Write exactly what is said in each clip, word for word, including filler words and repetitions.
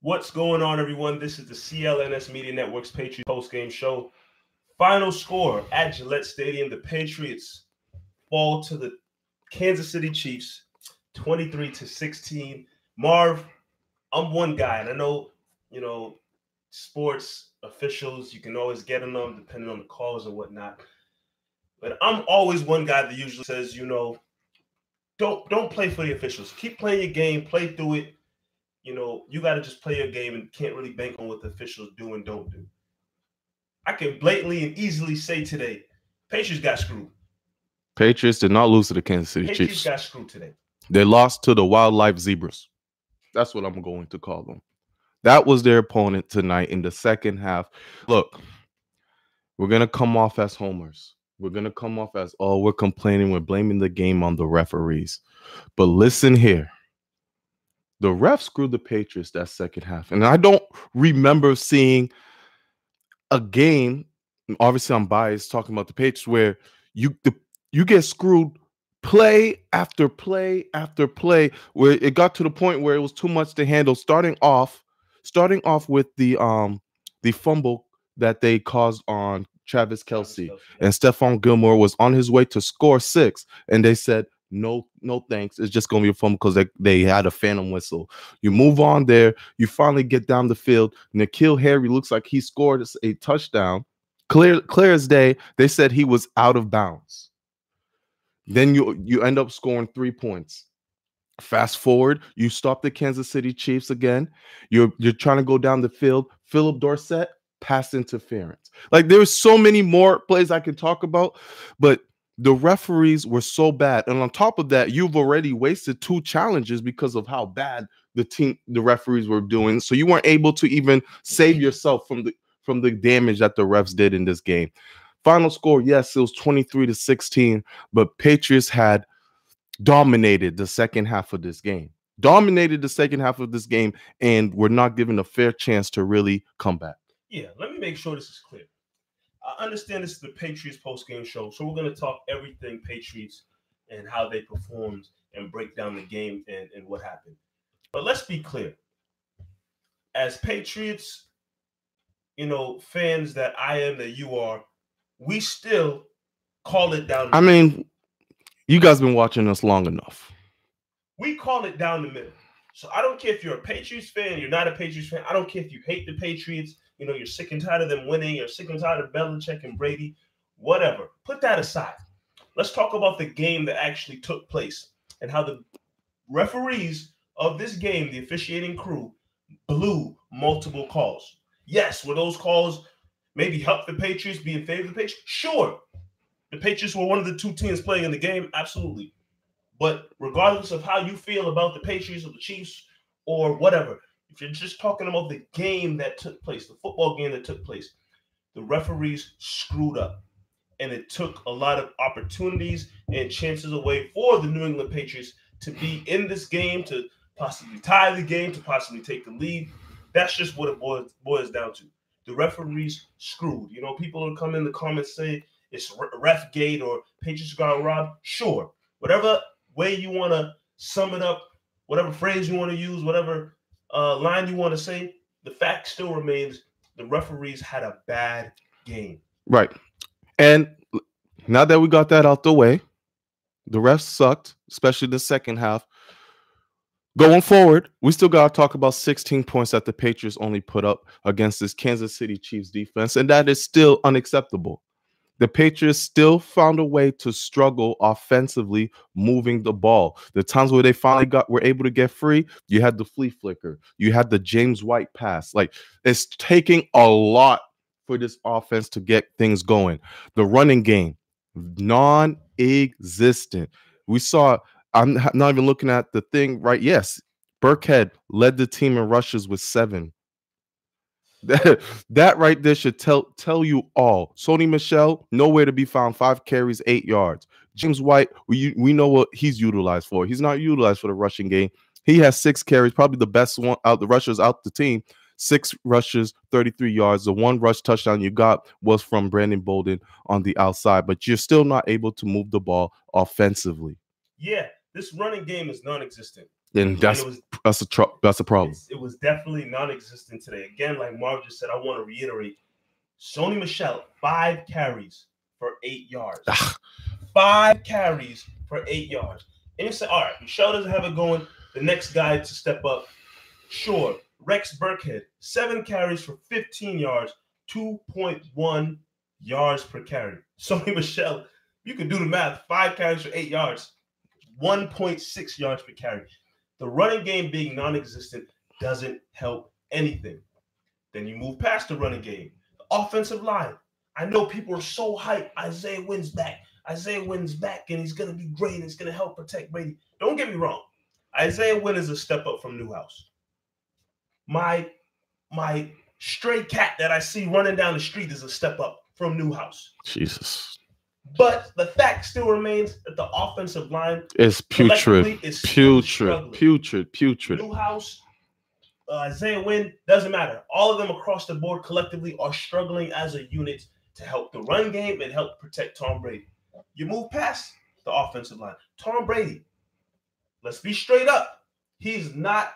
What's going on, everyone? This is the C L N S Media Network's Patriots postgame show. Final score at Gillette Stadium. The Patriots fall to the Kansas City Chiefs twenty-three to sixteen. Marv, I'm one guy, and I know, you know, sports officials, you can always get on them depending on the calls and whatnot. But I'm always one guy that usually says, you know, don't don't play for the officials. Keep playing your game, play through it. You know, you got to just play your game and can't really bank on what the officials do and don't do. I can blatantly and easily say today, Patriots got screwed. Patriots did not lose to the Kansas City Patriots Chiefs. Patriots got screwed today. They lost to the wildlife zebras. That's what I'm going to call them. That was their opponent tonight in the second half. Look, we're going to come off as homers. We're going to come off as, oh, we're complaining. We're blaming the game on the referees. But listen here. The refs screwed the Patriots that second half. And I don't remember seeing a game, obviously I'm biased talking about the Patriots, where you the, you get screwed play after play after play, where it got to the point where it was too much to handle, starting off starting off with the um the fumble that they caused on Travis Kelce. And Stephon Gilmore was on his way to score six, and they said, No, no thanks. It's just going to be a fumble because they, they had a phantom whistle. You move on there. You finally get down the field. N'Keal Harry looks like he scored a touchdown. Clear, clear as day, they said he was out of bounds. Then you, you end up scoring three points. Fast forward, you stop the Kansas City Chiefs again. You're, you're trying to go down the field. Phillip Dorsett, pass interference. Like, there's so many more plays I can talk about, but the referees were so bad. And on top of that, you've already wasted two challenges because of how bad the team, the referees were doing. So you weren't able to even save yourself from the from the damage that the refs did in this game. Final score, yes, it was twenty-three to sixteen, but Patriots had dominated the second half of this game. Dominated the second half of this game and were not given a fair chance to really come back. Yeah, let me make sure this is clear. I understand this is the Patriots postgame show, so we're going to talk everything Patriots and how they performed and break down the game and, and what happened. But let's be clear. As Patriots, you know, fans that I am, that you are, we still call it down the I middle. mean, you guys been watching us long enough. We call it down the middle. So I don't care if you're a Patriots fan, you're not a Patriots fan. I don't care if you hate the Patriots. You know, you're sick and tired of them winning. You're sick and tired of Belichick and Brady, whatever. Put that aside. Let's talk about the game that actually took place and how the referees of this game, the officiating crew, blew multiple calls. Yes, were those calls maybe help the Patriots, be in favor of the Patriots? Sure. The Patriots were one of the two teams playing in the game. Absolutely. But regardless of how you feel about the Patriots or the Chiefs or whatever, if you're just talking about the game that took place, the football game that took place, the referees screwed up. And it took a lot of opportunities and chances away for the New England Patriots to be in this game, to possibly tie the game, to possibly take the lead. That's just what it boils, boils down to. The referees screwed. You know, people will come in the comments say it's Refgate or Patriots got robbed. Sure. Whatever way you want to sum it up, whatever phrase you want to use, whatever Uh, line you want to say, the fact still remains the referees had a bad game. Right. And now that we got that out the way, the refs sucked, especially the second half. Going forward, we still got to talk about sixteen points that the Patriots only put up against this Kansas City Chiefs defense, and that is still unacceptable. The Patriots still found a way to struggle offensively moving the ball. The times where they finally got were able to get free, you had the flea flicker. You had the James White pass. Like, it's taking a lot for this offense to get things going. The running game, non-existent. We saw I'm not even looking at the thing, right? Yes, Burkhead led the team in rushes with seven. That, that right there should tell tell you all. Sony Michel, nowhere to be found. Five carries, eight yards. James White, we we know what he's utilized for. He's not utilized for the rushing game. He has six carries, probably the best one out the rushers out the team. Six rushes, thirty-three yards. The one rush touchdown you got was from Brandon Bolden on the outside, but you're still not able to move the ball offensively. Yeah, this running game is non-existent. And that's, was, that's, a, tr that's a problem. It was definitely non-existent today. Again, like Marv just said, I want to reiterate, Sony Michel, five carries for eight yards. Five carries for eight yards. And you say, all right, Michel doesn't have it going. The next guy to step up, sure. Rex Burkhead, seven carries for fifteen yards, two point one yards per carry. Sony Michel, you can do the math, five carries for eight yards, one point six yards per carry. The running game being non-existent doesn't help anything. Then you move past the running game. The offensive line. I know people are so hyped. Isaiah Wynn's back. Isaiah Wynn's back, and he's going to be great. And it's going to help protect Brady. Don't get me wrong. Isaiah Wynn is a step up from Newhouse. My my stray cat that I see running down the street is a step up from Newhouse. Jesus. But the fact still remains that the offensive line is putrid, is putrid, putrid, putrid. Newhouse, uh, Isaiah Wynn, doesn't matter. All of them across the board collectively are struggling as a unit to help the run game and help protect Tom Brady. You move past the offensive line. Tom Brady, let's be straight up. He's not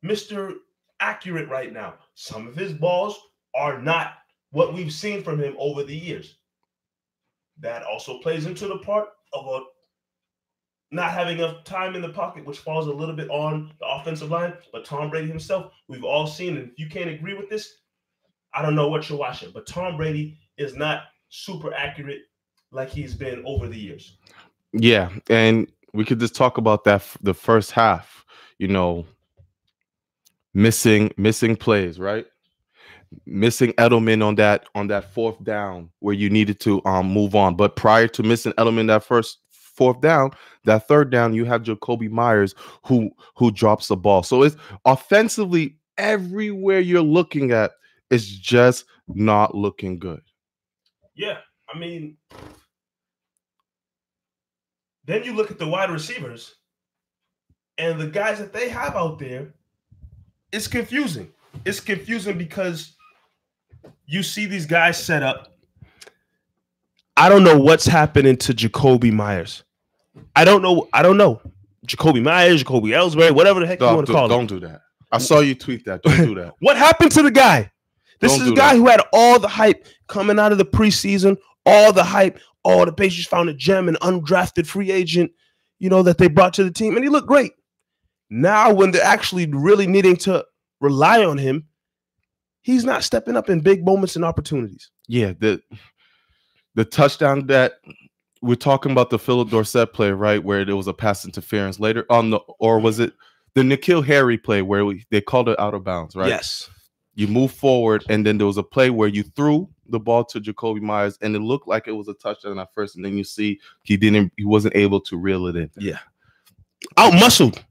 Mister Accurate right now. Some of his balls are not what we've seen from him over the years. That also plays into the part of a not having enough time in the pocket, which falls a little bit on the offensive line. But Tom Brady himself, we've all seen, and if you can't agree with this, I don't know what you're watching. But Tom Brady is not super accurate like he's been over the years. Yeah, and we could just talk about that f the first half, you know, Missing, missing plays, right? Missing Edelman on that on that fourth down where you needed to um move on. But prior to missing Edelman that first fourth down, that third down, you have Jakobi Meyers who who drops the ball. So it's offensively everywhere you're looking at, it's just not looking good. Yeah, I mean, then you look at the wide receivers and the guys that they have out there. It's confusing. It's confusing because you see these guys set up. I don't know what's happening to Jakobi Meyers. I don't know. I don't know. Jakobi Meyers, Jacoby Ellsbury, whatever the heck don't, you want to call it. Don't do that. I saw you tweet that. Don't do that. What happened to the guy? This don't is a guy that. who had all the hype coming out of the preseason, all the hype. Oh, the Patriots found a gem, an undrafted free agent, you know, that they brought to the team. And he looked great. Now, when they're actually really needing to rely on him, he's not stepping up in big moments and opportunities. Yeah, the the touchdown that we're talking about, the Phillip Dorsett play, right, where there was a pass interference later on the, or was it the N'Keal Harry play where we, they called it out of bounds, right? Yes. You move forward, and then there was a play where you threw the ball to Jakobi Meyers, and it looked like it was a touchdown at first, and then you see he didn't, he wasn't able to reel it in. Yeah, out-muscled.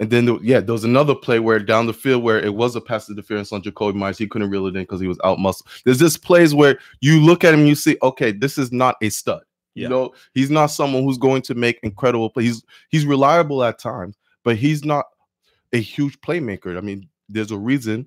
And then, the, yeah, there was another play where down the field where it was a pass interference on Jakobi Meyers. He couldn't reel it in because he was out-muscled. There's this plays where you look at him and you see, okay, this is not a stud. Yeah. You know, he's not someone who's going to make incredible plays. He's, he's reliable at times, but he's not a huge playmaker. I mean, there's a reason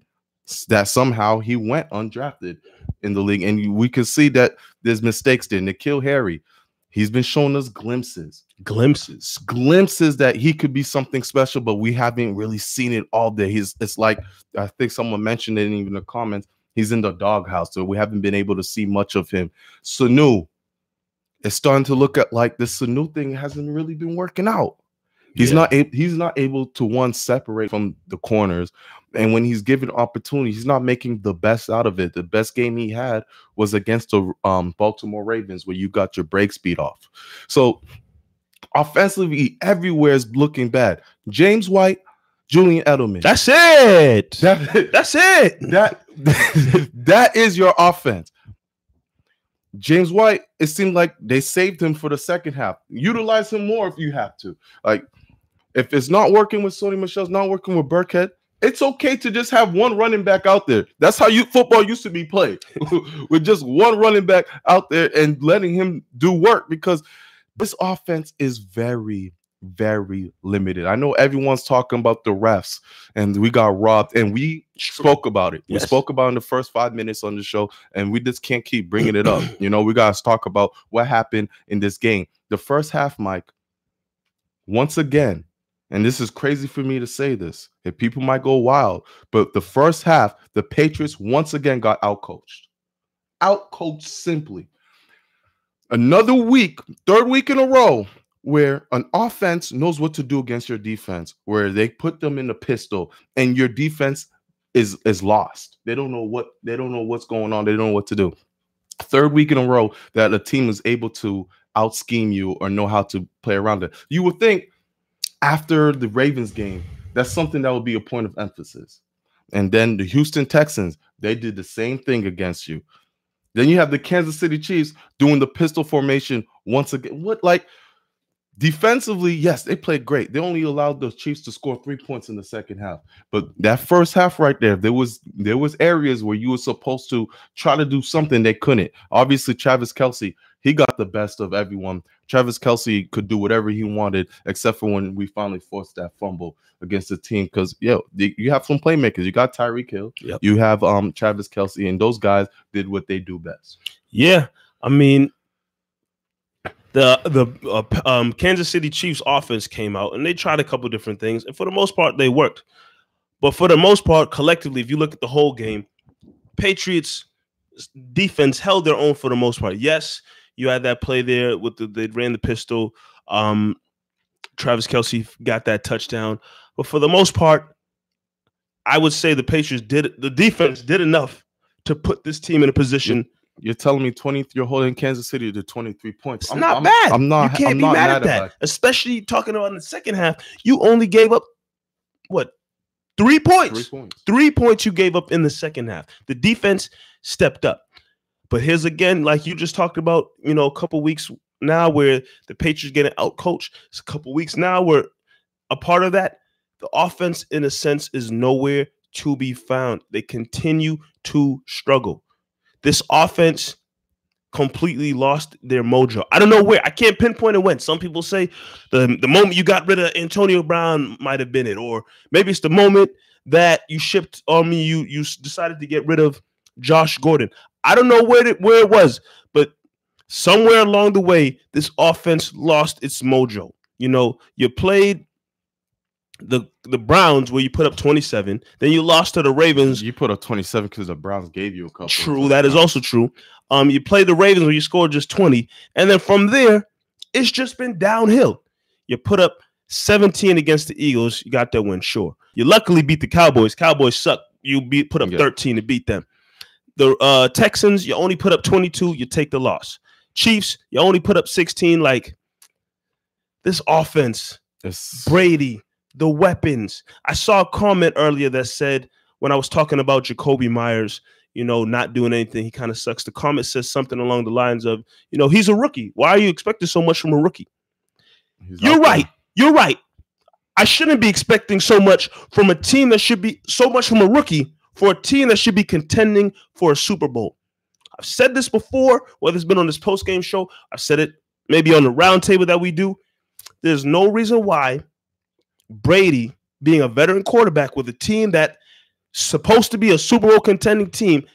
that somehow he went undrafted in the league. And we can see that there's mistakes there. N'Keal Harry, he's been showing us glimpses. Glimpses, glimpses that he could be something special, but we haven't really seen it all day. He's, it's like I think someone mentioned it in even the comments. He's in the doghouse, so we haven't been able to see much of him. Sanu, it's starting to look at like this Sanu thing hasn't really been working out. He's yeah. not he's not able to one separate from the corners, and when he's given opportunity, he's not making the best out of it. The best game he had was against the um, Baltimore Ravens, where you got your break speed off. So. Offensively, everywhere is looking bad. James White, Julian Edelman. That's it. That, that's it. That, that is your offense. James White, it seemed like they saved him for the second half. Utilize him more if you have to. Like, if it's not working with Sony Michel, it's not working with Burkhead, it's okay to just have one running back out there. That's how you football used to be played, with just one running back out there and letting him do work, because this offense is very, very limited. I know everyone's talking about the refs, and we got robbed, and we spoke about it. Yes. We spoke about it in the first five minutes on the show, and we just can't keep bringing it up. You know, we got to talk about what happened in this game. The first half, Mike, once again, and this is crazy for me to say this, and people might go wild, but the first half, the Patriots once again got outcoached. Outcoached simply. Another week, third week in a row, where an offense knows what to do against your defense, where they put them in the pistol, and your defense is is lost. They don't know what they don't know what's going on. They don't know what to do. Third week in a row that a team is able to out scheme you or know how to play around it. You would think, after the Ravens game, that's something that would be a point of emphasis. And then the Houston Texans, they did the same thing against you. Then you have the Kansas City Chiefs doing the pistol formation once again. What, like, defensively, yes, they played great. They only allowed the Chiefs to score three points in the second half. But that first half right there, there was there was areas where you were supposed to try to do something they couldn't. Obviously, Travis Kelce, he got the best of everyone. Travis Kelce could do whatever he wanted, except for when we finally forced that fumble against the team. Because, yo, you have some playmakers. You got Tyreek Hill. Yep. You have um, Travis Kelce, and those guys did what they do best. Yeah, I mean, the the uh, um, Kansas City Chiefs offense came out, and they tried a couple different things. And for the most part, they worked. But for the most part, collectively, if you look at the whole game, Patriots defense held their own for the most part. Yes, you had that play there with the, they ran the pistol. Um, Travis Kelce got that touchdown. But for the most part, I would say the Patriots did, the defense did enough to put this team in a position. You're telling me twenty, you're holding Kansas City to twenty-three points. It's I'm, not I'm, bad. I'm not, you can't I'm be not mad, mad at that. It. Especially talking about in the second half, you only gave up, what, three points? Three points. Three points you gave up in the second half. The defense stepped up. But here's again, like you just talked about, you know, a couple weeks now where the Patriots getting outcoached. It's a couple weeks now where a part of that, the offense, in a sense, is nowhere to be found. They continue to struggle. This offense completely lost their mojo. I don't know where. I can't pinpoint it when. Some people say the, the moment you got rid of Antonio Brown might have been it, or maybe it's the moment that you shipped on me, you you decided to get rid of Josh Gordon. I don't know where it, where it was, but somewhere along the way, this offense lost its mojo. You know, you played the the Browns where you put up twenty-seven, then you lost to the Ravens. You put up twenty-seven because the Browns gave you a couple. True, that is also true. Um, you played the Ravens where you scored just twenty, and then from there, it's just been downhill. You put up seventeen against the Eagles. You got that win, sure. You luckily beat the Cowboys. Cowboys suck. You beat put up yeah. thirteen to beat them. The uh, Texans, you only put up twenty-two, you take the loss. Chiefs, you only put up sixteen. Like, this offense, yes. Brady, the weapons. I saw a comment earlier that said, when I was talking about Jakobi Meyers, you know, not doing anything, he kind of sucks. The comment says something along the lines of, you know, he's a rookie. Why are you expecting so much from a rookie? He's You're right. There. You're right. I shouldn't be expecting so much from a team that should be so much from a rookie. For a team that should be contending for a Super Bowl. I've said this before, whether it's been on this post-game show, I've said it maybe on the roundtable that we do. There's no reason why Brady, being a veteran quarterback with a team that's supposed to be a Super Bowl contending team,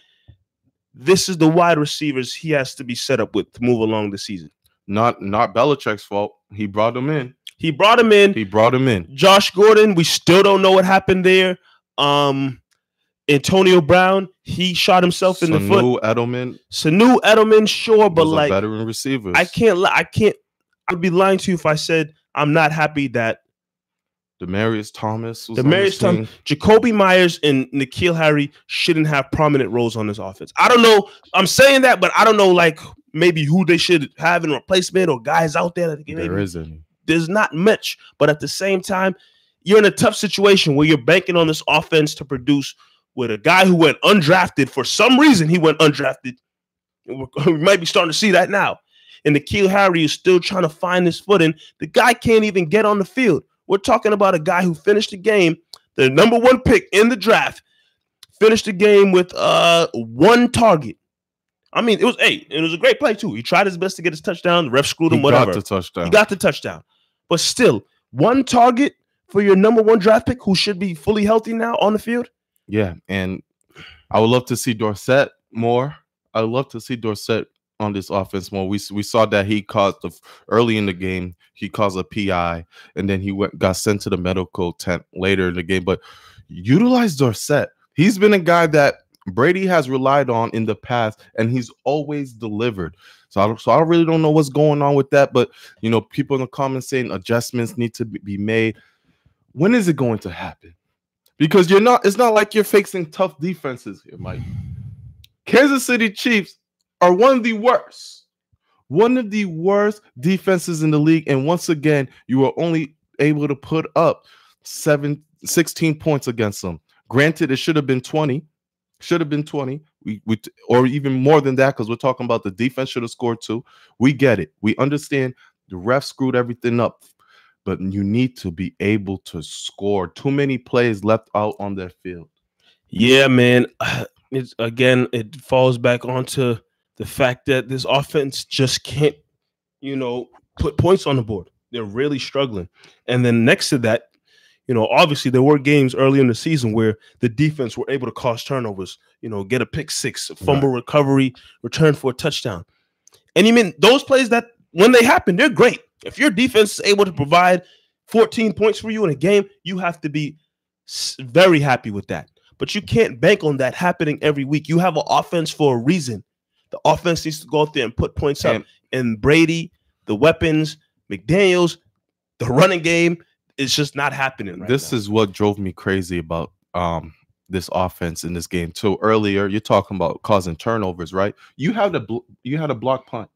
this is the wide receivers he has to be set up with to move along the season. Not, not Belichick's fault. He brought them in. He brought him in. He brought him in. Josh Gordon, we still don't know what happened there. Um... Antonio Brown, he shot himself in Sanu the foot. Sanu Edelman. Sanu Edelman, sure, but like veteran receivers. I can't I can't I'd be lying to you if I said I'm not happy that Demaryius Thomas was Demaryius Thomas, Jakobi Meyers and N'Keal Harry shouldn't have prominent roles on this offense. I don't know. I'm saying that, but I don't know like maybe who they should have in replacement or guys out there that they can There maybe. Isn't. There's not much, but at the same time, you're in a tough situation where you're banking on this offense to produce with a guy who went undrafted. For some reason, he went undrafted. We might be starting to see that now. And N'Keal Harry is still trying to find his footing. The guy can't even get on the field. We're talking about a guy who finished the game, the number one pick in the draft, finished the game with uh, one target. I mean, it was eight. It was a great play, too. He tried his best to get his touchdown. The ref screwed him, he whatever. He got the touchdown. He got the touchdown. But still, one target for your number one draft pick who should be fully healthy now on the field? Yeah, and I would love to see Dorsett more. I would love to see Dorsett on this offense more. We we saw that he caused the early in the game, he caused a P I, and then he went got sent to the medical tent later in the game. But utilize Dorsett. He's been a guy that Brady has relied on in the past, and he's always delivered. So I, so I really don't know what's going on with that. But, you know, people in the comments saying adjustments need to be made. When is it going to happen? Because you're not, it's not like you're facing tough defenses here, Mike. Kansas City Chiefs are one of the worst, one of the worst defenses in the league. And once again, you were only able to put up seven, sixteen points against them. Granted, it should have been twenty. Should have been twenty, we, we or even more than that, because we're talking about the defense should have scored two. We get it. We understand the ref screwed everything up, but you need to be able to score. Too many plays left out on their field. Yeah, man. It's, again, it falls back onto the fact that this offense just can't, you know, put points on the board. They're really struggling. And then next to that, you know, obviously there were games early in the season where the defense were able to cause turnovers, you know, get a pick six, fumble right. recovery, return for a touchdown. And you mean those plays that when they happen, they're great. If your defense is able to provide fourteen points for you in a game, you have to be very happy with that. But you can't bank on that happening every week. You have an offense for a reason. The offense needs to go out there and put points Damn. up. And Brady, the weapons, McDaniels, the running game, it's just not happening right This now. Is what drove me crazy about um, this offense in this game. So earlier, you're talking about causing turnovers, right? You had a bl you had a block punt.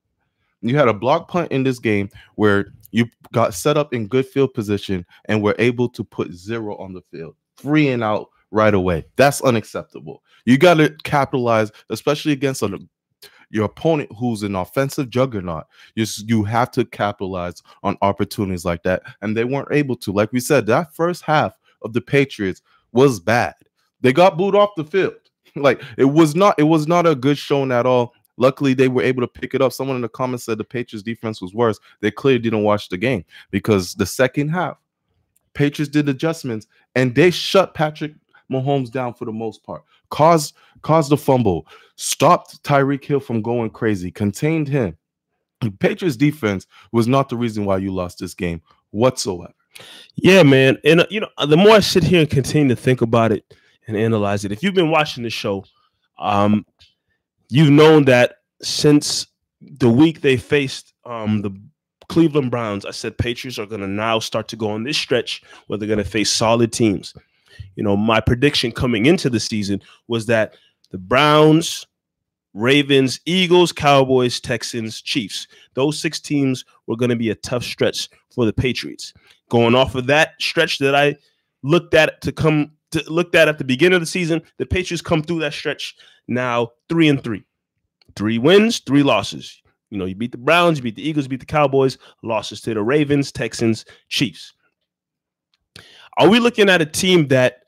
You had a block punt in this game where you got set up in good field position and were able to put zero on the field, three and out right away. That's unacceptable. You got to capitalize, especially against a your opponent who's an offensive juggernaut. You, you have to capitalize on opportunities like that, and they weren't able to. Like we said, that first half of the Patriots was bad. They got booed off the field. Like, it was not it was not a good showing at all. Luckily, they were able to pick it up. Someone in the comments said the Patriots' defense was worse. They clearly didn't watch the game, because the second half, Patriots did adjustments, and they shut Patrick Mahomes down for the most part, caused caused the fumble, stopped Tyreek Hill from going crazy, contained him. The Patriots defense was not the reason why you lost this game whatsoever. Yeah, man. And, uh, you know, the more I sit here and continue to think about it and analyze it, if you've been watching this show, um, you've known that since the week they faced um, the Cleveland Browns, I said Patriots are going to now start to go on this stretch where they're going to face solid teams. You know, my prediction coming into the season was that the Browns, Ravens, Eagles, Cowboys, Texans, Chiefs, those six teams were going to be a tough stretch for the Patriots. Going off of that stretch that I looked at to come to looked at at the beginning of the season, the Patriots come through that stretch now three and three, three wins, three losses. You know, you beat the Browns, you beat the Eagles, you beat the Cowboys, losses to the Ravens, Texans, Chiefs. Are we looking at a team that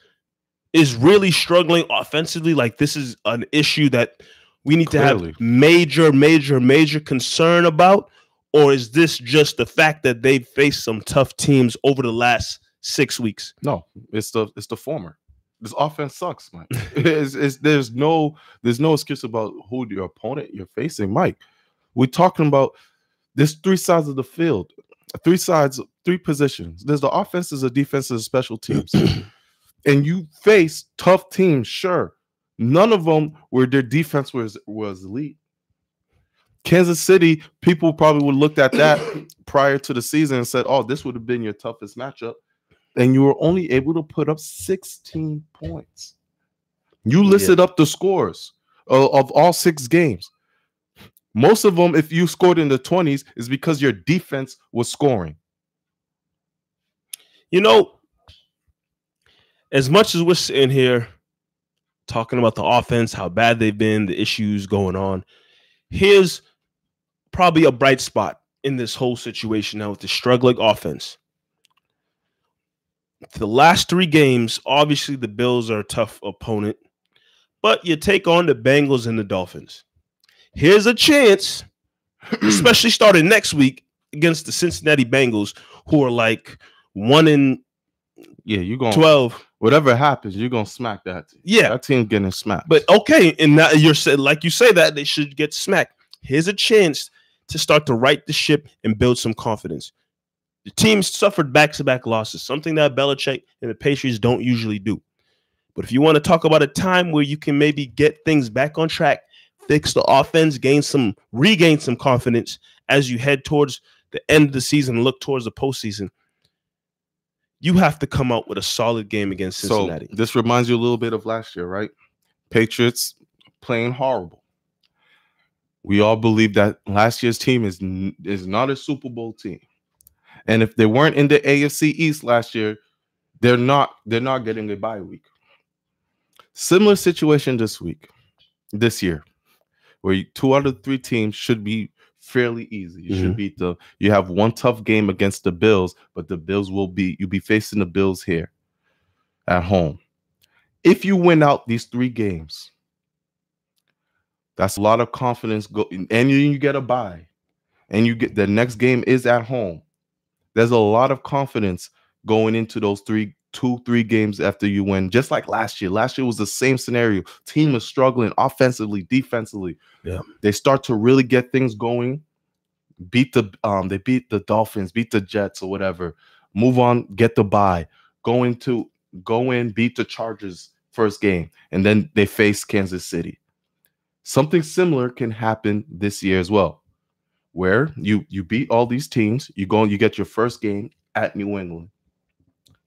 is really struggling offensively? Like, this is an issue that we need Clearly. to have major, major, major concern about? Or is this just the fact that they've faced some tough teams over the last six weeks? No, it's the it's the former. This offense sucks, Mike. it's, it's, there's no there's no excuse about who your opponent you're facing, Mike. We're talking about there's three sides of the field. Three sides, three positions. There's the offenses, the defenses, special teams. And you face tough teams, sure. None of them where their defense was, was elite. Kansas City, people probably would have looked at that prior to the season and said, oh, this would have been your toughest matchup. And you were only able to put up sixteen points. You listed yeah. up the scores of, of all six games. Most of them, if you scored in the twenties, is because your defense was scoring. You know, as much as we're sitting here talking about the offense, how bad they've been, the issues going on, here's probably a bright spot in this whole situation now with the struggling offense. The last three games, obviously the Bills are a tough opponent, but you take on the Bengals and the Dolphins. Here's a chance, especially starting next week against the Cincinnati Bengals, who are like one in yeah, you're going twelve. Whatever happens, you're gonna smack that team. Yeah, that team's getting smacked. But okay, and now you're said like you say that they should get smacked. Here's a chance to start to right the ship and build some confidence. The team suffered back-to-back losses, something that Belichick and the Patriots don't usually do. But if you want to talk about a time where you can maybe get things back on track, fix the offense, gain some, regain some confidence as you head towards the end of the season, look towards the postseason, you have to come out with a solid game against Cincinnati. So this reminds you a little bit of last year, right? Patriots playing horrible. We all believe that last year's team is, is not a Super Bowl team. And if they weren't in the A F C East last year, they're not they're not getting a bye week. Similar situation this week, this year, where two out of three teams should be fairly easy. You mm-hmm. should beat the you have one tough game against the Bills, but the Bills will be you'll be facing the Bills here at home. If you win out these three games, that's a lot of confidence go and you, you get a bye. And you get the next game is at home. There's a lot of confidence going into those three, two, three games after you win, just like last year. Last year was the same scenario. Team was struggling offensively, defensively. Yeah. They start to really get things going. Beat the um, they beat the Dolphins, beat the Jets or whatever. Move on, get the bye. Go into go in, beat the Chargers first game, and then they face Kansas City. Something similar can happen this year as well, where you you beat all these teams, you go and you get your first game at New England.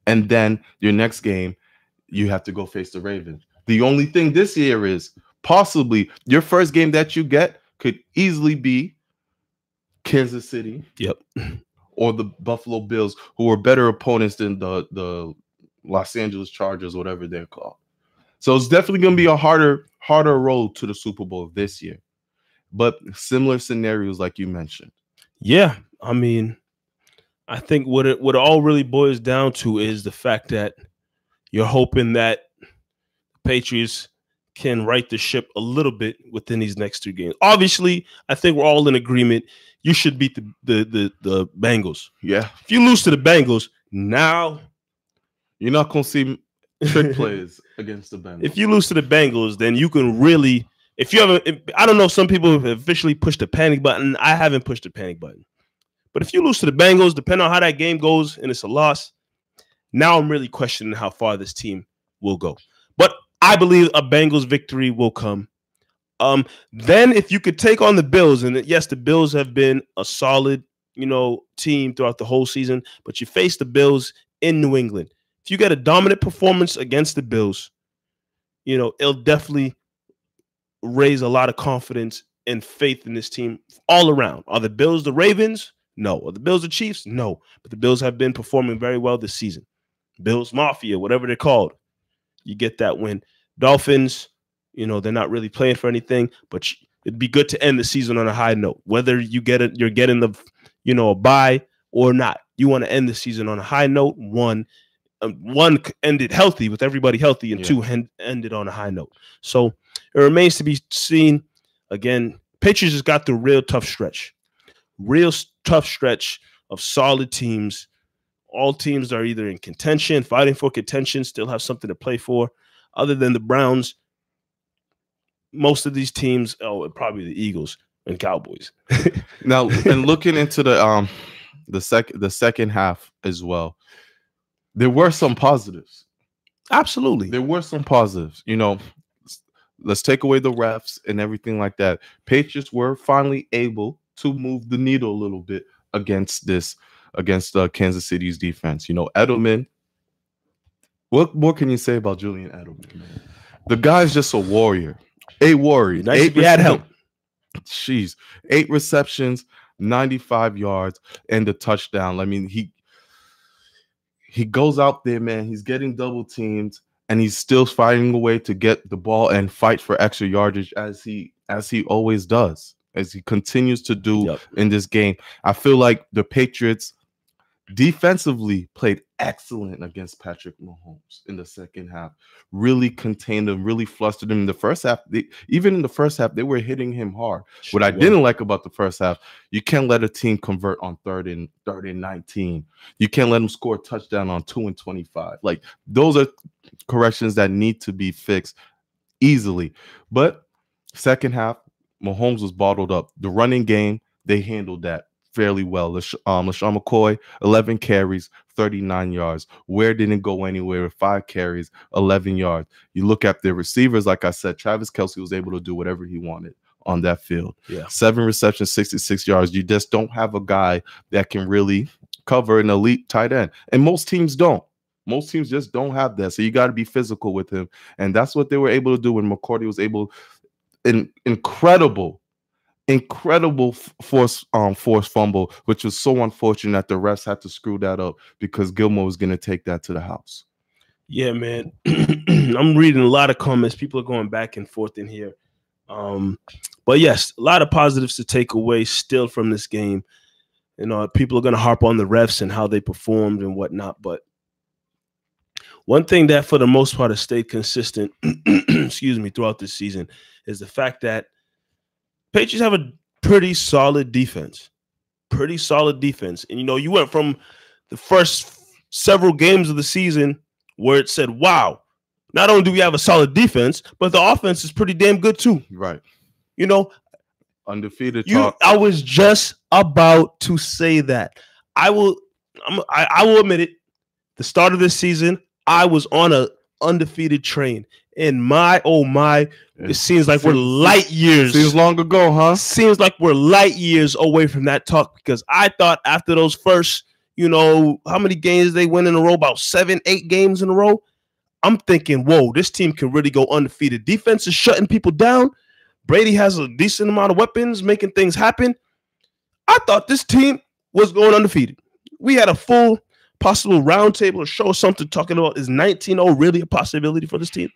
And then your next game, you have to go face the Ravens. The only thing this year is possibly your first game that you get could easily be Kansas City. Yep. Or the Buffalo Bills, who are better opponents than the, the Los Angeles Chargers, whatever they're called. So it's definitely going to be a harder, harder road to the Super Bowl this year. But similar scenarios like you mentioned. Yeah, I mean, I think what it, what it all really boils down to is the fact that you're hoping that the Patriots can right the ship a little bit within these next two games. Obviously, I think we're all in agreement. You should beat the the the, the Bengals. Yeah. If you lose to the Bengals, now you're not going to see trick plays against the Bengals. If you lose to the Bengals, then you can really... If you haven't, if, I don't know, some people have officially pushed the panic button. I haven't pushed the panic button. But if you lose to the Bengals, depending on how that game goes and it's a loss, now I'm really questioning how far this team will go. But I believe a Bengals victory will come. Um, then if you could take on the Bills, and yes, the Bills have been a solid, you know, team throughout the whole season, but you face the Bills in New England. If you get a dominant performance against the Bills, you know, it'll definitely raise a lot of confidence and faith in this team all around. Are the Bills the Ravens? No. Are the Bills the Chiefs? No. But the Bills have been performing very well this season. Bills Mafia, whatever they're called. You get that win. Dolphins, you know, they're not really playing for anything, but it'd be good to end the season on a high note. Whether you get it, you're getting the, you know, a bye or not, you want to end the season on a high note. One, um, one ended healthy with everybody healthy, and yeah. two end, ended on a high note. So, it remains to be seen. Again, Patriots has got the real tough stretch. Real tough stretch of solid teams. All teams are either in contention, fighting for contention, still have something to play for. Other than the Browns, most of these teams, oh, probably the Eagles and Cowboys. Now, and looking into the um the second the second half as well, there were some positives. Absolutely. There were some positives, you know. Let's take away the refs and everything like that. Patriots were finally able to move the needle a little bit against this, against uh, Kansas City's defense. You know, Edelman, what more can you say about Julian Edelman? The guy's just a warrior. A warrior. Nice eight if you had help. Jeez. Eight receptions, ninety-five yards, and a touchdown. I mean, he he goes out there, man. He's getting double teamed. And he's still finding a way to get the ball and fight for extra yardage as he as he always does. as he continues to do yep. in this game. I feel like the Patriots defensively played excellent against Patrick Mahomes in the second half. Really contained him, really flustered him. In the first half, they, even in the first half, they were hitting him hard. Sure. What I didn't like about the first half, you can't let a team convert on third and third and nineteen. You can't let them score a touchdown on two and twenty-five. Like, those are corrections that need to be fixed easily. But second half, Mahomes was bottled up. The running game, they handled that fairly well. LaShawn um, McCoy, eleven carries, thirty-nine yards. Ware didn't go anywhere with five carries, eleven yards. You look at their receivers, like I said, Travis Kelce was able to do whatever he wanted on that field. Yeah. Seven receptions, sixty-six yards. You just don't have a guy that can really cover an elite tight end. And most teams don't. Most teams just don't have that. So you got to be physical with him. And that's what they were able to do when McCourty was able – an incredible, incredible force um, force fumble, which was so unfortunate that the refs had to screw that up because Gilmore was going to take that to the house. Yeah, man. I'm reading a lot of comments. People are going back and forth in here. Um, but, yes, a lot of positives to take away still from this game. You know, people are going to harp on the refs and how they performed and whatnot. But one thing that, for the most part, has stayed consistent excuse me, throughout this season is the fact that Patriots have a pretty solid defense. Pretty solid defense. And, you know, you went from the first several games of the season where it said, wow, not only do we have a solid defense, but the offense is pretty damn good too. Right. You know, undefeated you, talk. I was just about to say that. I will I'm, I, I will admit it. The start of this season, I was on a undefeated train. And my, oh my, it seems like we're light years. Seems long ago, huh? Seems like we're light years away from that talk because I thought after those first, you know, how many games they win in a row? About seven, eight games in a row. I'm thinking, whoa, this team can really go undefeated. Defense is shutting people down. Brady has a decent amount of weapons, making things happen. I thought this team was going undefeated. We had a full possible roundtable or show something talking about is nineteen oh really a possibility for this team?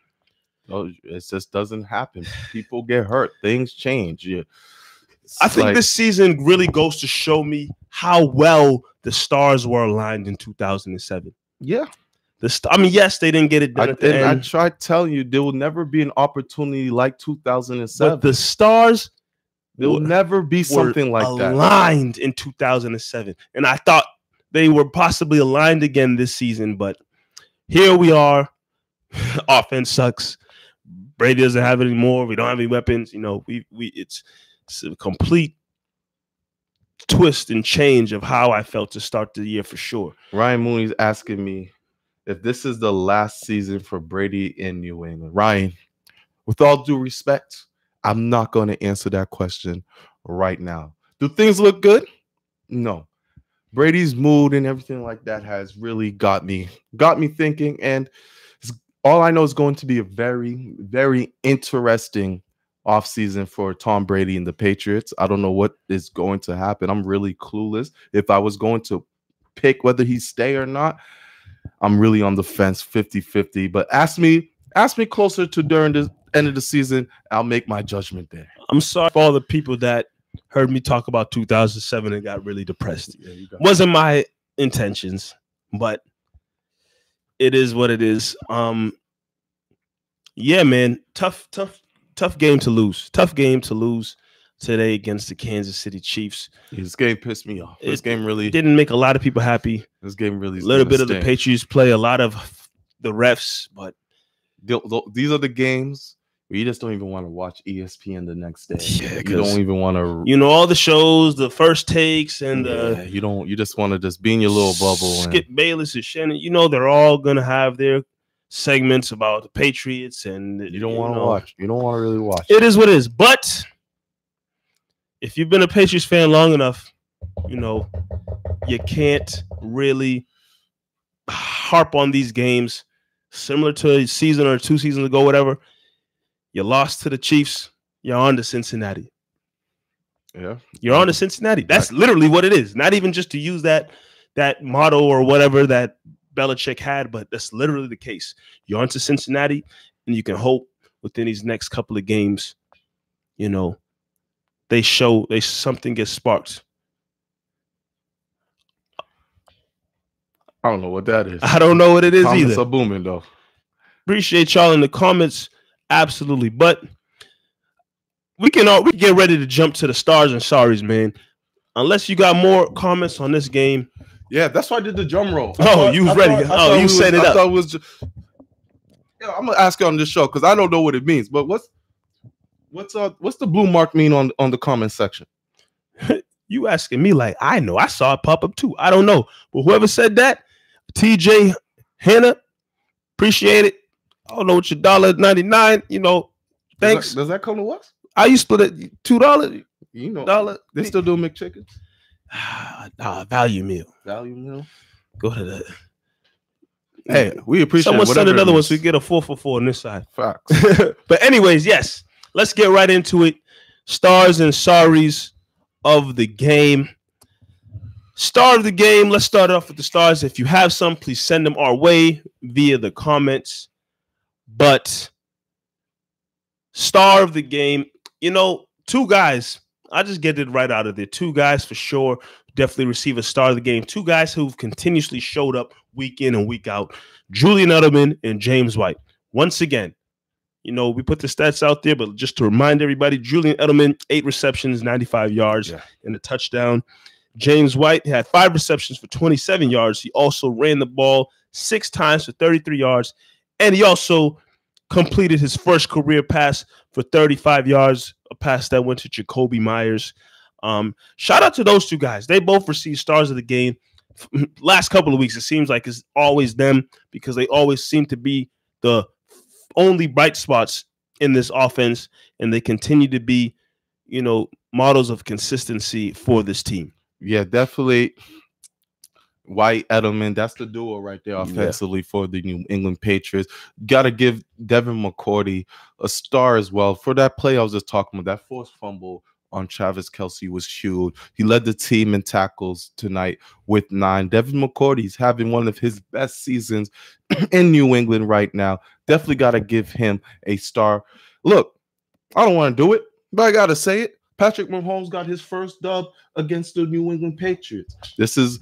Oh, it just doesn't happen. People get hurt. Things change. Yeah. I think like, this season really goes to show me how well the stars were aligned in two thousand seven. Yeah. The st I mean, yes, they didn't get it done. I, at the and end. I tried telling you there will never be an opportunity like two thousand seven. But the stars, there will never be something like aligned that. Aligned in two thousand seven. And I thought they were possibly aligned again this season. But here we are. Offense sucks. Brady doesn't have it anymore. We don't have any weapons. You know, we we it's, it's a complete twist and change of how I felt to start the year for sure. Ryan Mooney's asking me if this is the last season for Brady in New England. Ryan, with all due respect, I'm not going to answer that question right now. Do things look good? No. Brady's mood and everything like that has really got me got me thinking, and all I know is going to be a very, very interesting offseason for Tom Brady and the Patriots. I don't know what is going to happen. I'm really clueless. If I was going to pick whether he stay or not, I'm really on the fence, fifty fifty. But ask me, ask me closer to during the end of the season. I'll make my judgment there. I'm sorry for all the people that heard me talk about two thousand seven and got really depressed. Yeah, you got wasn't my intentions, but it is what it is. Um, yeah, man. Tough, tough, tough game to lose. Tough game to lose today against the Kansas City Chiefs. This game pissed me off. This it game really didn't make a lot of people happy. This game really a little bit stand. of the Patriots play, a lot of the refs, but these are the games where you just don't even want to watch E S P N the next day. Yeah, you don't even want to. You know all the shows, the first takes, and yeah, the, you don't. You just want to just be in your little bubble. Skip and, Bayless and Shannon. You know they're all gonna have their segments about the Patriots, and you don't want to watch. You don't want to really watch. It is what it is. But if you've been a Patriots fan long enough, you know you can't really harp on these games. Similar to a season or two seasons ago, whatever. You lost to the Chiefs. You're on to Cincinnati. Yeah. You're on to Cincinnati. That's literally what it is. Not even just to use that, that motto or whatever that Belichick had, but that's literally the case. You're on to Cincinnati, and you can hope within these next couple of games, you know, they show they something gets sparked. I don't know what that is. I don't know what it is comments either. Comments are booming, though. Appreciate y'all in the comments. Absolutely. But we can all, we get ready to jump to the stars and sorries, man. Unless you got more comments on this game. Yeah, that's why I did the drum roll. I oh, thought, you was I ready. Thought, oh, you set was, it up. I was just, you know, I'm going to ask you on this show because I don't know what it means. But what's what's uh, what's the blue mark mean on, on the comment section? You asking me like, I know. I saw it pop up too. I don't know. But whoever said that, T J Hanna, appreciate it. I don't know what your one dollar ninety-nine, you know, thanks. Does that, does that come to us? I used to split it two dollars. You know, dollar. They still do McChickens? Nah, value meal. Value meal? Go to the... Hey, we appreciate someone send another one so we get a four for four on this side. Facts. But anyways, yes, let's get right into it. Stars and sorries of the game. Star of the game. Let's start off with the stars. If you have some, please send them our way via the comments. But star of the game, you know, two guys. I just get it right out of there. Two guys for sure definitely receive a star of the game. Two guys who've continuously showed up week in and week out. Julian Edelman and James White. Once again, you know, we put the stats out there, but just to remind everybody, Julian Edelman, eight receptions, ninety-five yards, yeah, and a touchdown. James White had five receptions for twenty-seven yards. He also ran the ball six times for thirty-three yards, and he also completed his first career pass for thirty-five yards, a pass that went to Jakobi Meyers. Um, shout out to those two guys. They both received stars of the game. Last couple of weeks, it seems like it's always them because they always seem to be the only bright spots in this offense, and they continue to be, you know, models of consistency for this team. Yeah, definitely. White, Edelman, that's the duo right there offensively, yeah, for the New England Patriots. Got to give Devin McCourty a star as well. For that play I was just talking about, that forced fumble on Travis Kelce was huge. He led the team in tackles tonight with nine. Devin McCourty's having one of his best seasons in New England right now. Definitely got to give him a star. Look, I don't want to do it, but I got to say it. Patrick Mahomes got his first dub against the New England Patriots. This is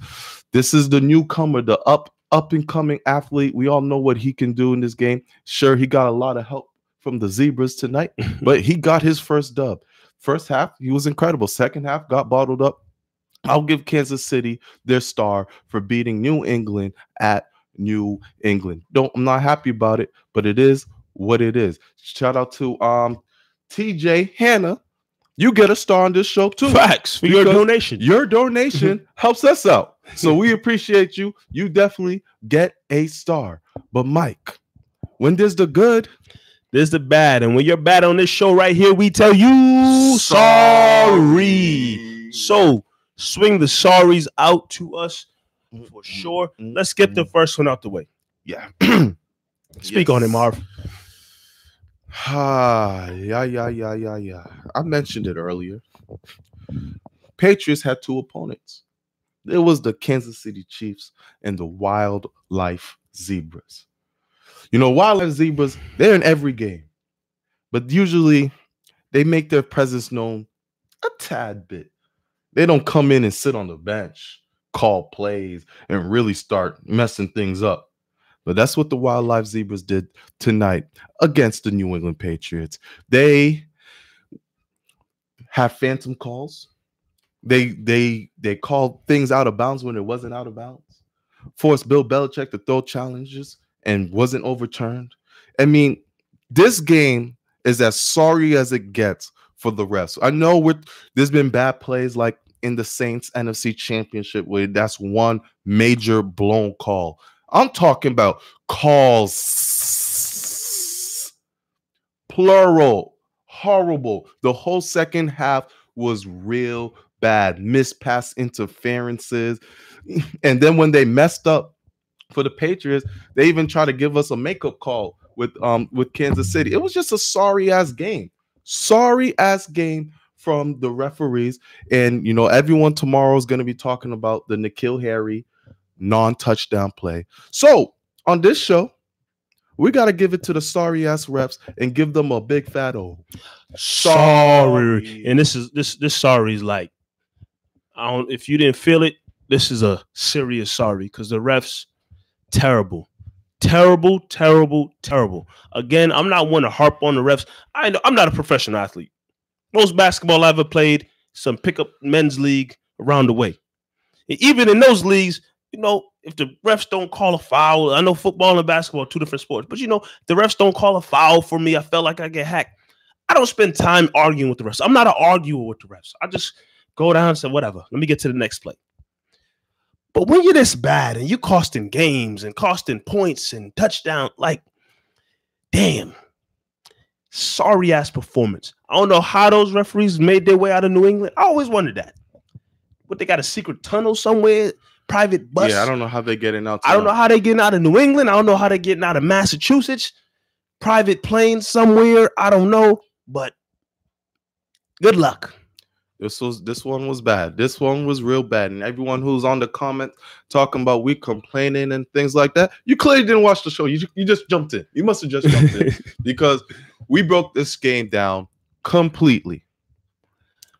this is the newcomer, the up up and coming athlete. We all know what he can do in this game. Sure, he got a lot of help from the Zebras tonight, but he got his first dub. First half, he was incredible. Second half, got bottled up. I'll give Kansas City their star for beating New England at New England. Don't I'm not happy about it, but it is what it is. Shout out to um T J Hanna. You get a star on this show too. Facts for your donation. Your donation helps us out. So we appreciate you. You definitely get a star. But Mike, when there's the good, there's the bad. And when you're bad on this show right here, we tell you sorry. sorry. So swing the sorries out to us for sure. Let's get the first one out the way. Yeah. Speak yes. on it, Marv. Ah, yeah, yeah, yeah, yeah, yeah. I mentioned it earlier. Patriots had two opponents. It was the Kansas City Chiefs and the Wildlife Zebras. You know, Wildlife Zebras, they're in every game. But usually, they make their presence known a tad bit. They don't come in and sit on the bench, call plays, and really start messing things up. But that's what the Wildlife Zebras did tonight against the New England Patriots. They have phantom calls. They they they called things out of bounds when it wasn't out of bounds. Forced Bill Belichick to throw challenges and wasn't overturned. I mean, this game is as sorry as it gets for the refs. I know with there's been bad plays like in the Saints N F C Championship where that's one major blown call. I'm talking about calls, plural, horrible. The whole second half was real bad. Missed pass interferences. And then when they messed up for the Patriots, they even tried to give us a makeup call with, um, with Kansas City. It was just a sorry-ass game. Sorry-ass game from the referees. And, you know, everyone tomorrow is going to be talking about the N'Keal Harry non-touchdown play. So on this show, We got to give it to the sorry ass refs and give them a big fat old sorry. sorry. And this is this this sorry is like, I don't, if you didn't feel it, this is a serious sorry because the refs terrible. Terrible, terrible, terrible. Again, I'm not one to harp on the refs. I know I'm not a professional athlete. Most basketball I ever played, some pickup men's league around the way. And even in those leagues, you know, if the refs don't call a foul, I know football and basketball are two different sports, but you know, the refs don't call a foul for me. I felt like I get hacked. I don't spend time arguing with the refs. I'm not an arguer with the refs. I just go down and say, whatever, let me get to the next play. But when you're this bad and you're costing games and costing points and touchdown, like, damn, sorry ass performance. I don't know how those referees made their way out of New England. I always wondered that. What, they got a secret tunnel somewhere, private bus? Yeah, I don't know how they're getting out. I don't know how they're getting out of New England. I don't know how they're getting out of Massachusetts. Private plane somewhere. I don't know, but good luck. This was this one was bad. This one was real bad. And everyone who's on the comments talking about we complaining and things like that, you clearly didn't watch the show. You, you just jumped in. You must have just jumped in because we broke this game down completely.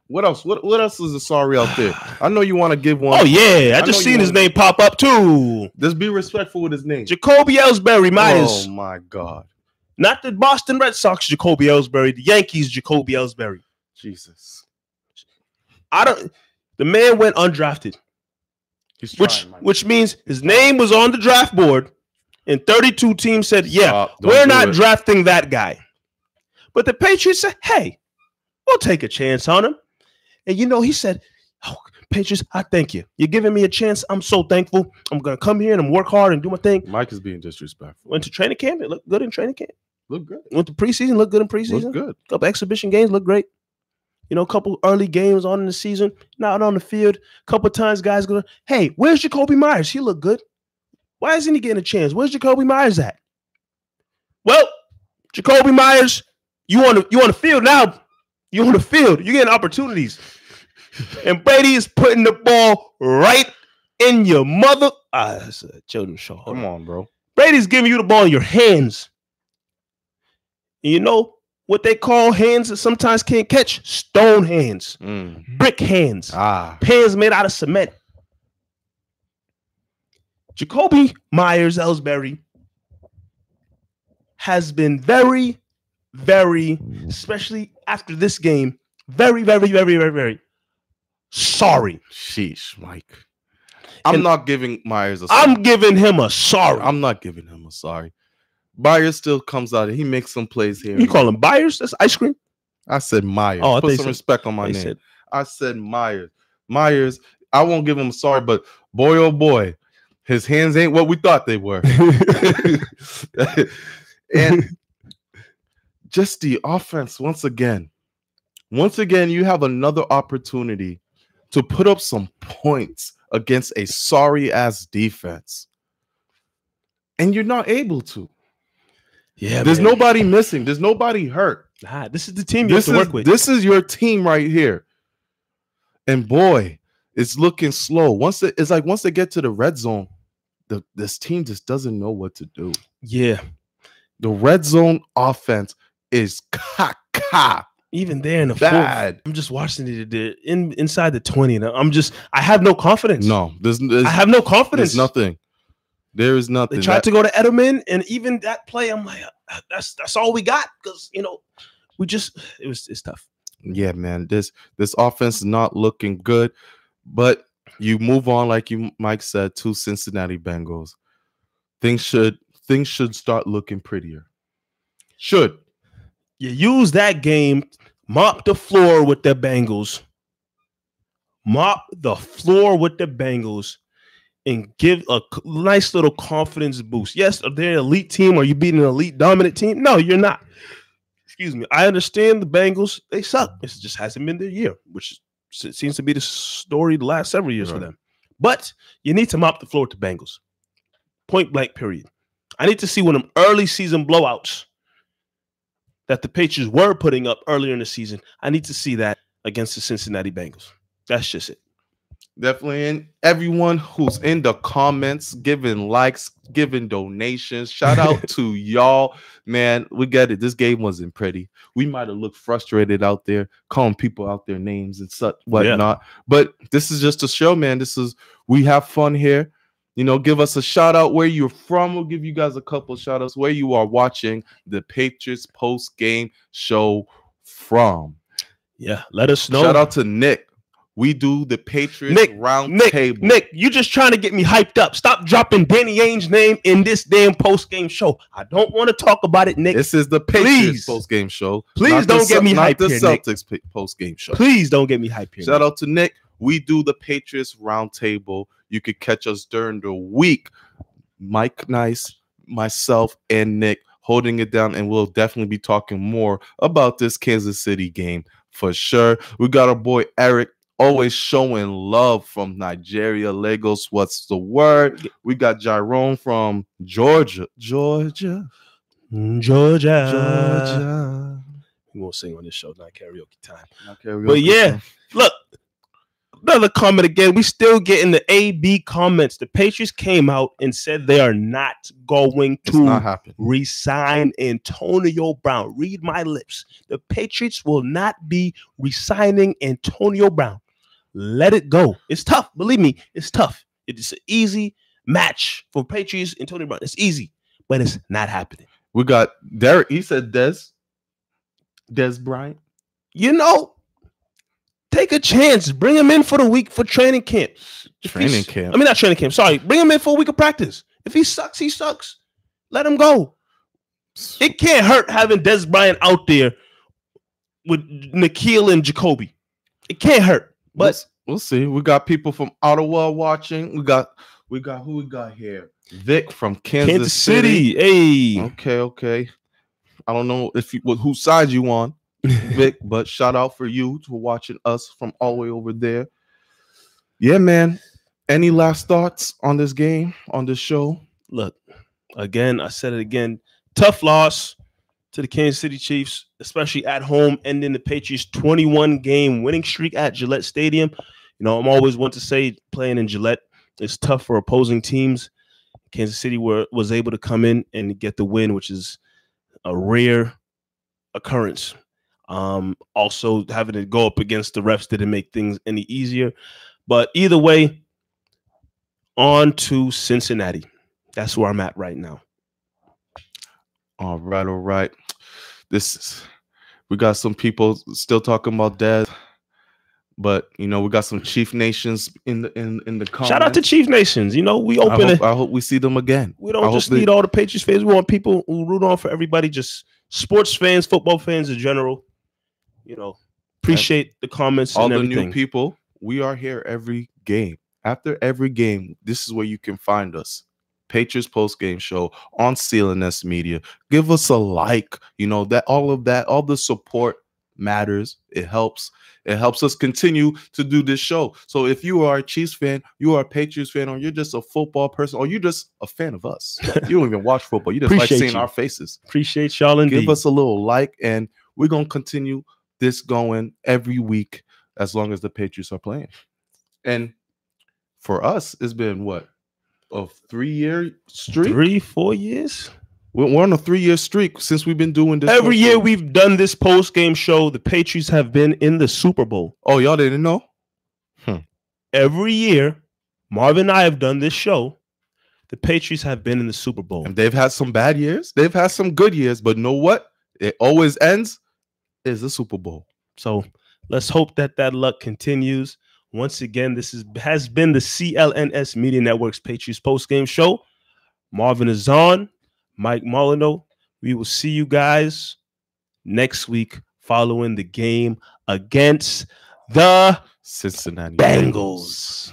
What else? What what else is the sorry out there? I know you want to give one. Oh, yeah. I, I just seen his name pop up, too. Just be respectful with his name. Jakobi Ellsbury Myers. Oh, my God. Not the Boston Red Sox Jakobi Ellsbury. The Yankees Jakobi Ellsbury. Jesus. I don't. The man went undrafted, He's which trying, which means his name was on the draft board, and thirty-two teams said, "Yeah, uh, we're not it. drafting that guy." But the Patriots said, "Hey, we'll take a chance on him." And you know, he said, "Oh, Patriots, I thank you. You're giving me a chance. I'm so thankful. I'm gonna come here and I'm work hard and do my thing." Mike is being disrespectful. Went to training camp. It looked good in training camp. Looked good. Went to preseason. Looked good in preseason. Looked good. Couple exhibition games. Looked great. You know, a couple early games on in the season, not on the field. A couple times guys go, hey, where's Jakobi Meyers? He looked good. Why isn't he getting a chance? Where's Jakobi Meyers at? Well, Jakobi Meyers, you on the, you on the field now. You on the field. You're getting opportunities. And Brady is putting the ball right in your mother. Ah, that's a children's show. Come on, bro. Brady's giving you the ball in your hands. And you know, what they call hands that sometimes can't catch, stone hands, mm. brick hands, ah. pans made out of cement. Jakobi Meyers Ellsbury has been very, very, especially after this game, very, very, very, very, very sorry. Sheesh, Mike. I'm and not giving Myers a sorry. I'm giving him a sorry. I'm not giving him a sorry. Byers still comes out and he makes some plays here. You call him Byers? That's ice cream? I said Myers. Oh, I Put some said, respect on my name. Said. I said Myers. Myers, I won't give him a sorry, but boy, oh boy, his hands ain't what we thought they were. And just the offense, once again, once again, you have another opportunity to put up some points against a sorry-ass defense. And you're not able to. Yeah, there's man. nobody missing. There's nobody hurt. Nah, this is the team you this have to is, work with. This is your team right here. And boy, it's looking slow. Once it, it's like once they get to the red zone, the, this team just doesn't know what to do. Yeah. The red zone offense is caca. Even there in the bad. Fourth, I'm just watching it in, inside the twenty. And I'm just, I have no confidence. No, there's, there's I have no confidence. There's nothing. There is nothing. They tried that, to go to Edelman, and even that play, I'm like, that's that's all we got because you know we just it was it's tough. Yeah, man, this this offense is not looking good, but you move on like you Mike said to Cincinnati Bengals. Things should things should start looking prettier. Should you use that game? Mop the floor with the Bengals. Mop the floor with the Bengals. And give a nice little confidence boost. Yes, are they an elite team? Are you beating an elite dominant team? No, you're not. Excuse me. I understand the Bengals. They suck. This just hasn't been their year, which seems to be the story the last several years right. for them. But you need to mop the floor to Bengals. Point blank, period. I need to see one of them early season blowouts that the Patriots were putting up earlier in the season. I need to see that against the Cincinnati Bengals. That's just it. Definitely. And everyone who's in the comments, giving likes, giving donations, shout out to y'all. Man, we got it. This game wasn't pretty. We might have looked frustrated out there, calling people out their names and such, whatnot. Yeah. But this is just a show, man. This is, we have fun here. You know, give us a shout out where you're from. We'll give you guys a couple of shout outs where you are watching the Patriots post game show from. Yeah, let us know. Shout out to Nick. We do the Patriots Nick, round Nick, table. Nick, you just trying to get me hyped up. Stop dropping Danny Ainge's name in this damn post-game show. I don't want to talk about it, Nick. This is the Patriots post-game show. Please don't get me hyped here, Nick. Not the Celtics post-game show. Please don't get me hyped here. Shout out to Nick. We do the Patriots round table. You could catch us during the week. Mike Nice, myself, and Nick holding it down, and we'll definitely be talking more about this Kansas City game for sure. We got our boy Eric. Always showing love from Nigeria, Lagos. What's the word? We got Jerome from Georgia. Georgia. Georgia. Georgia. We won't sing on this show. Not karaoke time. Not karaoke but yeah, time. Look. Another comment again. We still getting the A B comments. The Patriots came out and said they are not going to not resign Antonio Brown. Read my lips. The Patriots will not be resigning Antonio Brown. Let it go. It's tough. Believe me, it's tough. It's an easy match for Patriots, Antonio Brown. It's easy, but it's not happening. We got Derek. He said Des. Des Bryant. You know. Take a chance. Bring him in for the week for training camp. If training camp. I mean, not training camp. Sorry. Bring him in for a week of practice. If he sucks, he sucks. Let him go. It can't hurt having Des Bryant out there with N'Keal and Jakobi. It can't hurt. But we'll, we'll see. We got people from Ottawa watching. We got we got who we got here. Vic from Kansas, Kansas City. City. Hey. Okay, okay. I don't know if you whose side you on. Vic, but shout out for you to watching us from all the way over there. Yeah, man. Any last thoughts on this game, on this show? Look, again, I said it again. Tough loss to the Kansas City Chiefs, especially at home, ending the Patriots' twenty-one game winning streak at Gillette Stadium. You know, I'm always one to say playing in Gillette is tough for opposing teams. Kansas City were, was able to come in and get the win, which is a rare occurrence. Um, also having to go up against the refs didn't make things any easier, but either way, on to Cincinnati. That's where I'm at right now. All right. All right. This is, we got some people still talking about that, but you know, we got some Chief Nations in the, in, in the comments. Shout out to Chief Nations. You know, we open I hope, it. I hope we see them again. We don't I just need they... all the Patriots fans. We want people who root on for everybody, just sports fans, football fans in general. You know, appreciate the comments and everything. All the new people, we are here every game. After every game, this is where you can find us. Patriots Post Game Show on C L N S Media. Give us a like. You know, that all of that, all the support matters. It helps. It helps us continue to do this show. So if you are a Chiefs fan, you are a Patriots fan, or you're just a football person, or you're just a fan of us. You don't even watch football. You just Appreciate like seeing you. Our faces. Appreciate y'all indeed. Give us a little like, and we're going to continue this going every week as long as the Patriots are playing. And for us, it's been what? A three-year streak? Three, four years? We're on a three-year streak since we've been doing this. Every year we've done this post-game show, the Patriots have been in the Super Bowl. Oh, y'all didn't know? Hmm. Every year, Marvin and I have done this show, the Patriots have been in the Super Bowl. And they've had some bad years. They've had some good years. But know what? It always ends is the Super Bowl. So let's hope that that luck continues. Once again, this is, has been the C L N S Media Network's Patriots post-game show. Marvin is on. Mike Molyneux, we will see you guys next week following the game against the Cincinnati Bengals. Bengals.